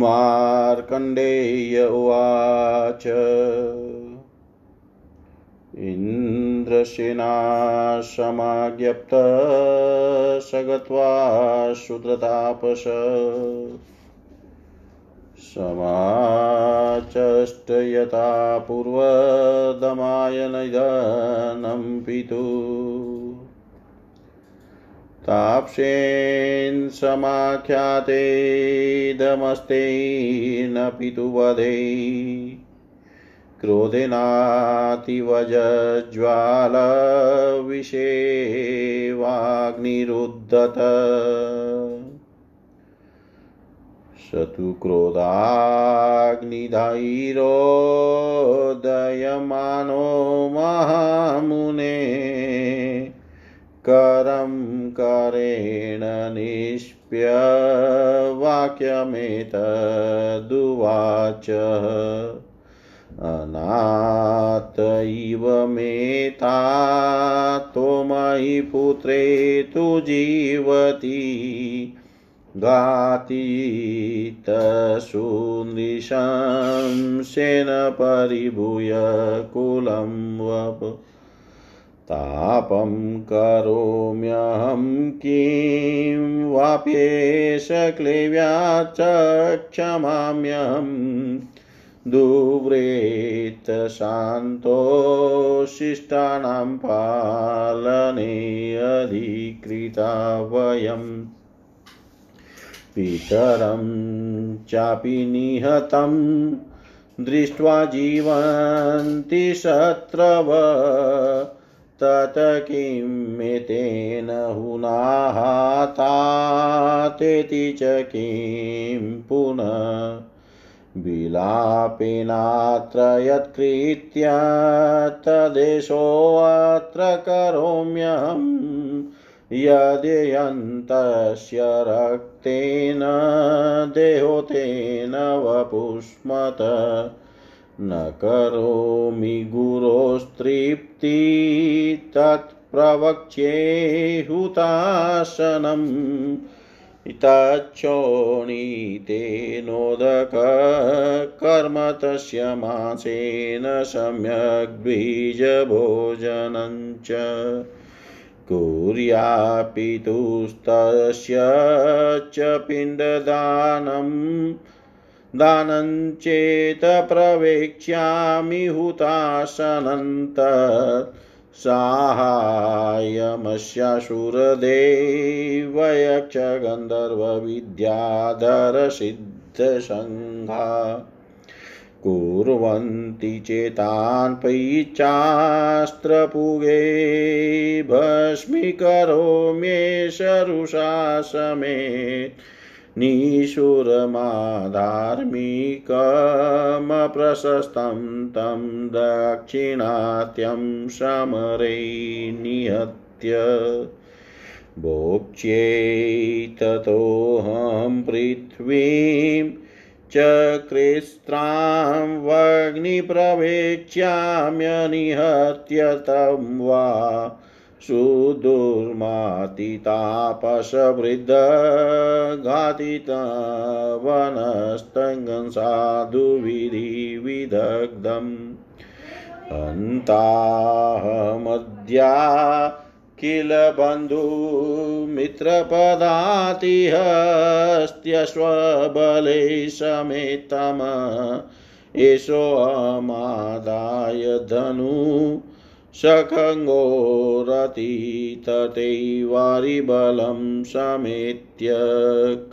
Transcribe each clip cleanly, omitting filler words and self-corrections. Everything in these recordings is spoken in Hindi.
मार्कण्डेय उवाच इन्द्रसेना समाज्ञप्त स गत्वा शूद्रतापस समाचष्टयता पूर्वदमाय निधनं पितु तापसेन समाख्याते दमस्ते न पितु वधे क्रोधेनातिवज्ज्वाल विषेवाग्निरुद्धत स तु क्रोधाग्निधैरोदयमानो महामुने करं करेण निष्प्य वाक्यमेतदुवाच अनाथ इव मेता तो मयि पुत्रे तु जीवति गाति तशून्दिशंसेन परिभूय कुलं वप तापं करोम्यहं किं वाप्येष क्लेव्याचक्षमाम्यहं दुव्रेत शान्तो शिष्टानां पालने अधिकृता वयम् पितरं चापि निहतं दृष्ट्वा जीवन्ति शत्रव तत किं मेतेन हुनाहातातेति च किं पुनः विलापेनात्र यत्कृत्या तदेशोऽत्र करोम्यहं यद्यन्तस्य रक्तेन देहोतेन वपुष्मत न करोमि गुरोस्तृप्ति तत्प्रवक्ष्ये हुताशनं इतच्छोणितेनोदक कर्म तस्य मासेन सम्यग्बीजभोजनं च कुर्या पितुस्तस्य च पिण्डदानम् दानं चेत प्रवेक्ष्यामि हुताशनन्त साहाय्यमस्याशूरदेवयक्ष गन्धर्वविद्याधरसिद्धसङ्घा कुर्वन्ति चेतान् पैचास्त्रपुगे भस्मीकरोम्येष रुषासमेत् निशूरमाधार्मिकमप्रशस्तं तं दक्षिणात्यं समरे निहत्य भोक्ष्येततोऽहं पृथ्वीं चक्रेस्त्रां वग्निप्रवेक्ष्याम्यनिहत्य तं वा सुदुर्मातितापसवृद्ध घातितवनस्तङ्गं साधुविधिविदग्धम् अन्ताहमद्या किल बन्धुमित्रपदातिह स्त्यश्वबले समेतम एषोऽमादाय धनु शकंगो रतितटे वारिबलं समेत्य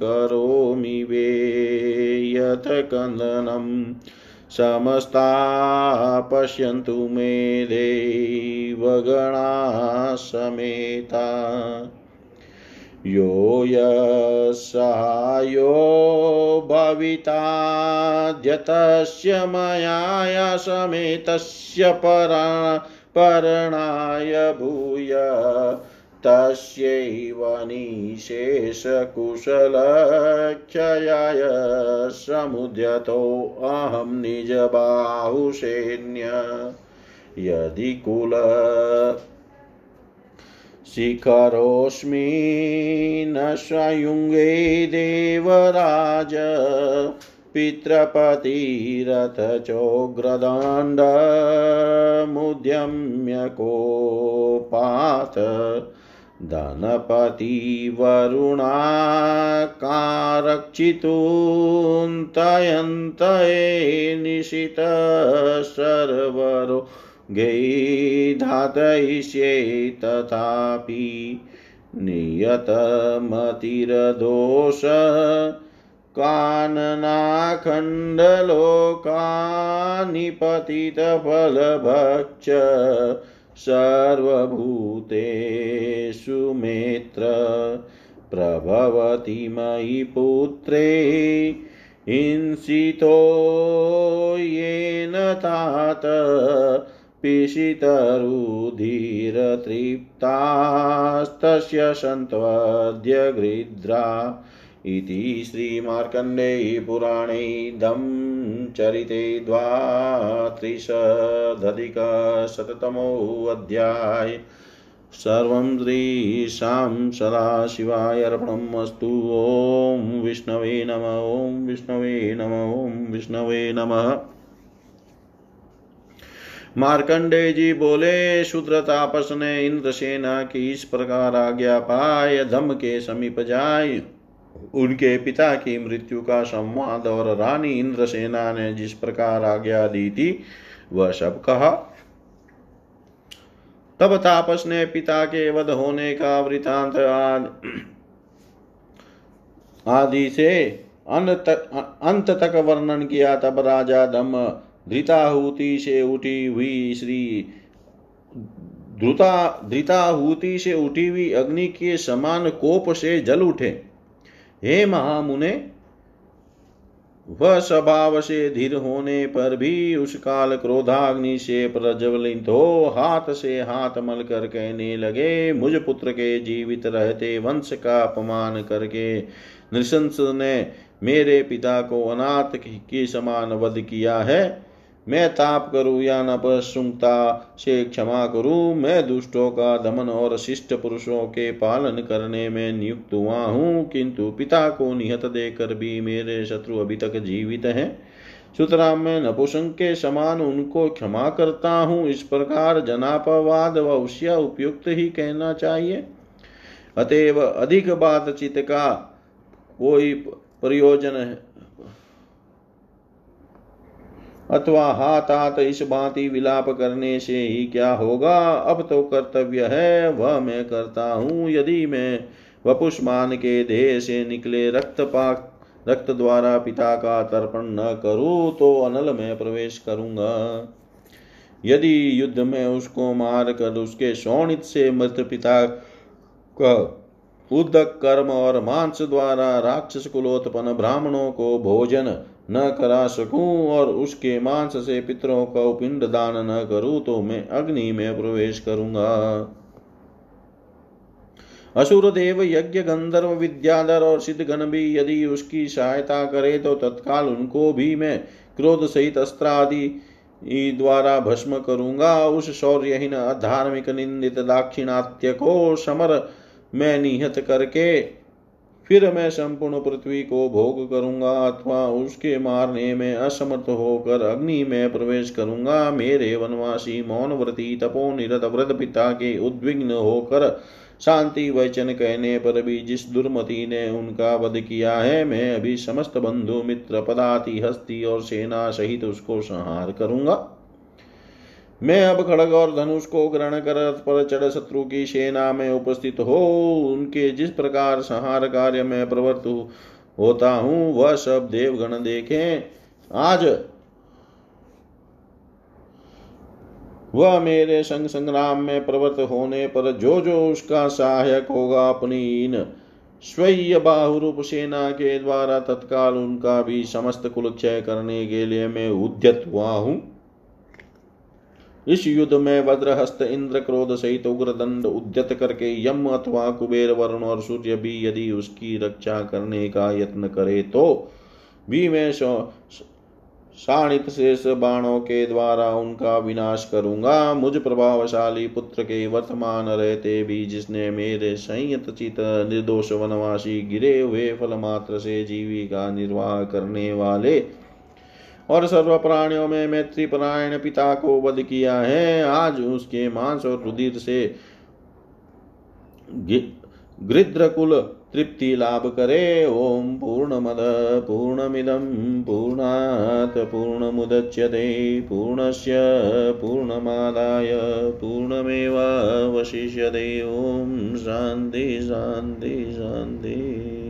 करोमि वेयत कंदनं समस्ता पश्यन्तु मे देवगणा समेता यो यस्सायो भविताद्यतस्य मया समेतस्य परणाय भूय तस्यैव निशेषकुशलक्षयाय समुद्यतो अहं निजबाहुसेन्य यदि कुल शिखरोस्मि न संयुंगे देवराज पितृपतिरथ चोग्रदंड मुद्यम्य कोपात धनपति वरुणाकारक्षितुन्तयन्तये निशित सर्वरो गे धातयिष्ये तथापि नियतमतिरदोष काननाखण्डलोकानिपतितफलभक्ष सर्वभूतेषु मेत्र प्रभवति मयि पुत्रे हिंसितो येन तात पिशितरुधिरतृप्तास्तस्य सन्त्वद्य गृध्रा इति श्रीमार्कण्डेय पुराणे धम्मचरिते द्वात्रिशदधिकशततमोऽध्याय सर्वं श्रीशां सदाशिवाय अर्पणमस्तु। ओं विष्णवे नमः। ओं विष्णवे नमः। ओं विष्णवे नमः। मार्कंडेय जी बोले, शूद्र तापस ने इंद्रसेना की इस प्रकार आज्ञा पाए धम्म के समीप जाए। उनके पिता की मृत्यु का संवाद और रानी इंद्रसेना ने जिस प्रकार आज्ञा दी थी वह सब कहा। तब तापस ने पिता के वध होने का वृतांत आदि से अंत तक वर्णन किया। तब राजा धम्म धृताहुति से उठी हुई अग्नि के समान कोप से जल उठे। हे महामुने, वह स्वभाव से धीर होने पर भी उस काल क्रोधाग्नि से प्रज्वलित हो हाथ से हाथ मल कर कहने लगे, मुझ पुत्र के जीवित रहते वंश का अपमान करके नृशंस ने मेरे पिता को अनाथ के समान वध किया है। मैं ताप करूं या नपुंसकता से क्षमा करूं, मैं दुष्टों का दमन और शिष्ट पुरुषों के पालन करने में नियुक्त हुआ हूं, किंतु पिता को निहत देकर भी मेरे शत्रु अभी तक जीवित हैं। सुतरां मैं नपुंसक के समान उनको क्षमा करता हूं। इस प्रकार जनापवाद व उष्या उपयुक्त ही कहना चाहिए। अतएव अधिक बातचीत का कोई प्रयोजन अथवा हाथ हाथ इस भांति विलाप करने से ही क्या होगा। अब तो कर्तव्य है वह मैं करता हूँ। यदि मैं वपुष्मान के देह से निकले रक्त द्वारा पिता का तर्पण न करूँ तो अनल में प्रवेश करूँगा। यदि युद्ध में उसको मार कर उसके शोणित से मृत पिता का उदक कर्म और मांस द्वारा राक्षस कुलोत्पन्न ब्राह्मणों को भोजन न करा सकूं और उसके मांस से पितरों का उपिंड दान न करूं तो मैं अग्नि में प्रवेश करूंगा। असुर देव यज्ञ गंधर्व विद्याधर और सिद्धगण भी यदि उसकी सहायता करे तो तत्काल उनको भी मैं क्रोध सहित अस्त्रादि द्वारा भस्म करूंगा। उस शौर्यहीन धार्मिक निंदित दाक्षिणात्य को समर मैं निहत करके फिर मैं संपूर्ण पृथ्वी को भोग करूंगा अथवा उसके मारने में असमर्थ होकर अग्नि में प्रवेश करूंगा। मेरे वनवासी मौनव्रती तपोनिरत व्रत पिता के उद्विग्न होकर शांति वचन कहने पर भी जिस दुर्मति ने उनका वध किया है, मैं अभी समस्त बंधु मित्र पदाति हस्ती और सेना सहित उसको संहार करूंगा। मैं अब खड़ग और धनुष को ग्रहण कर रथ पर चढ़ शत्रु की सेना में उपस्थित हो उनके जिस प्रकार संहार कार्य में प्रवृत्त होता हूँ वह सब देवगण देखें। आज वह मेरे संग संग्राम में प्रवृत्त होने पर जो जो उसका सहायक होगा अपनी इन स्वयं बाहुरूप सेना के द्वारा तत्काल उनका भी समस्त कुल क्षय करने के लिए मैं उद्यत हुआ हूँ। इस युद्ध में वज्रहस्त इंद्र क्रोध सहित उग्रदंड उद्यत करके यम अथवा कुबेर वरुण और सूर्य भी यदि उसकी रक्षा करने का यत्न करे तो भी मैं शाणित शेष बाणों के द्वारा उनका विनाश करूंगा। मुझ प्रभावशाली पुत्र के वर्तमान रहते भी जिसने मेरे संयत चित निर्दोष वनवासी गिरे हुए फल मात्र से जीविका निर्वाह करने वाले और सर्व प्राणियों में मैत्री परायण पिता को वध किया है, आज उसके मांस और रुधिर से गृध्रकुल तृप्ति लाभ करे। ओम पूर्णमद पूर्णमिदं पूर्णात् पूर्णमुदच्यते पूर्णस्य पूर्णमादाय पूर्णमेवावशिष्यते। ओम शांति शांति शांति।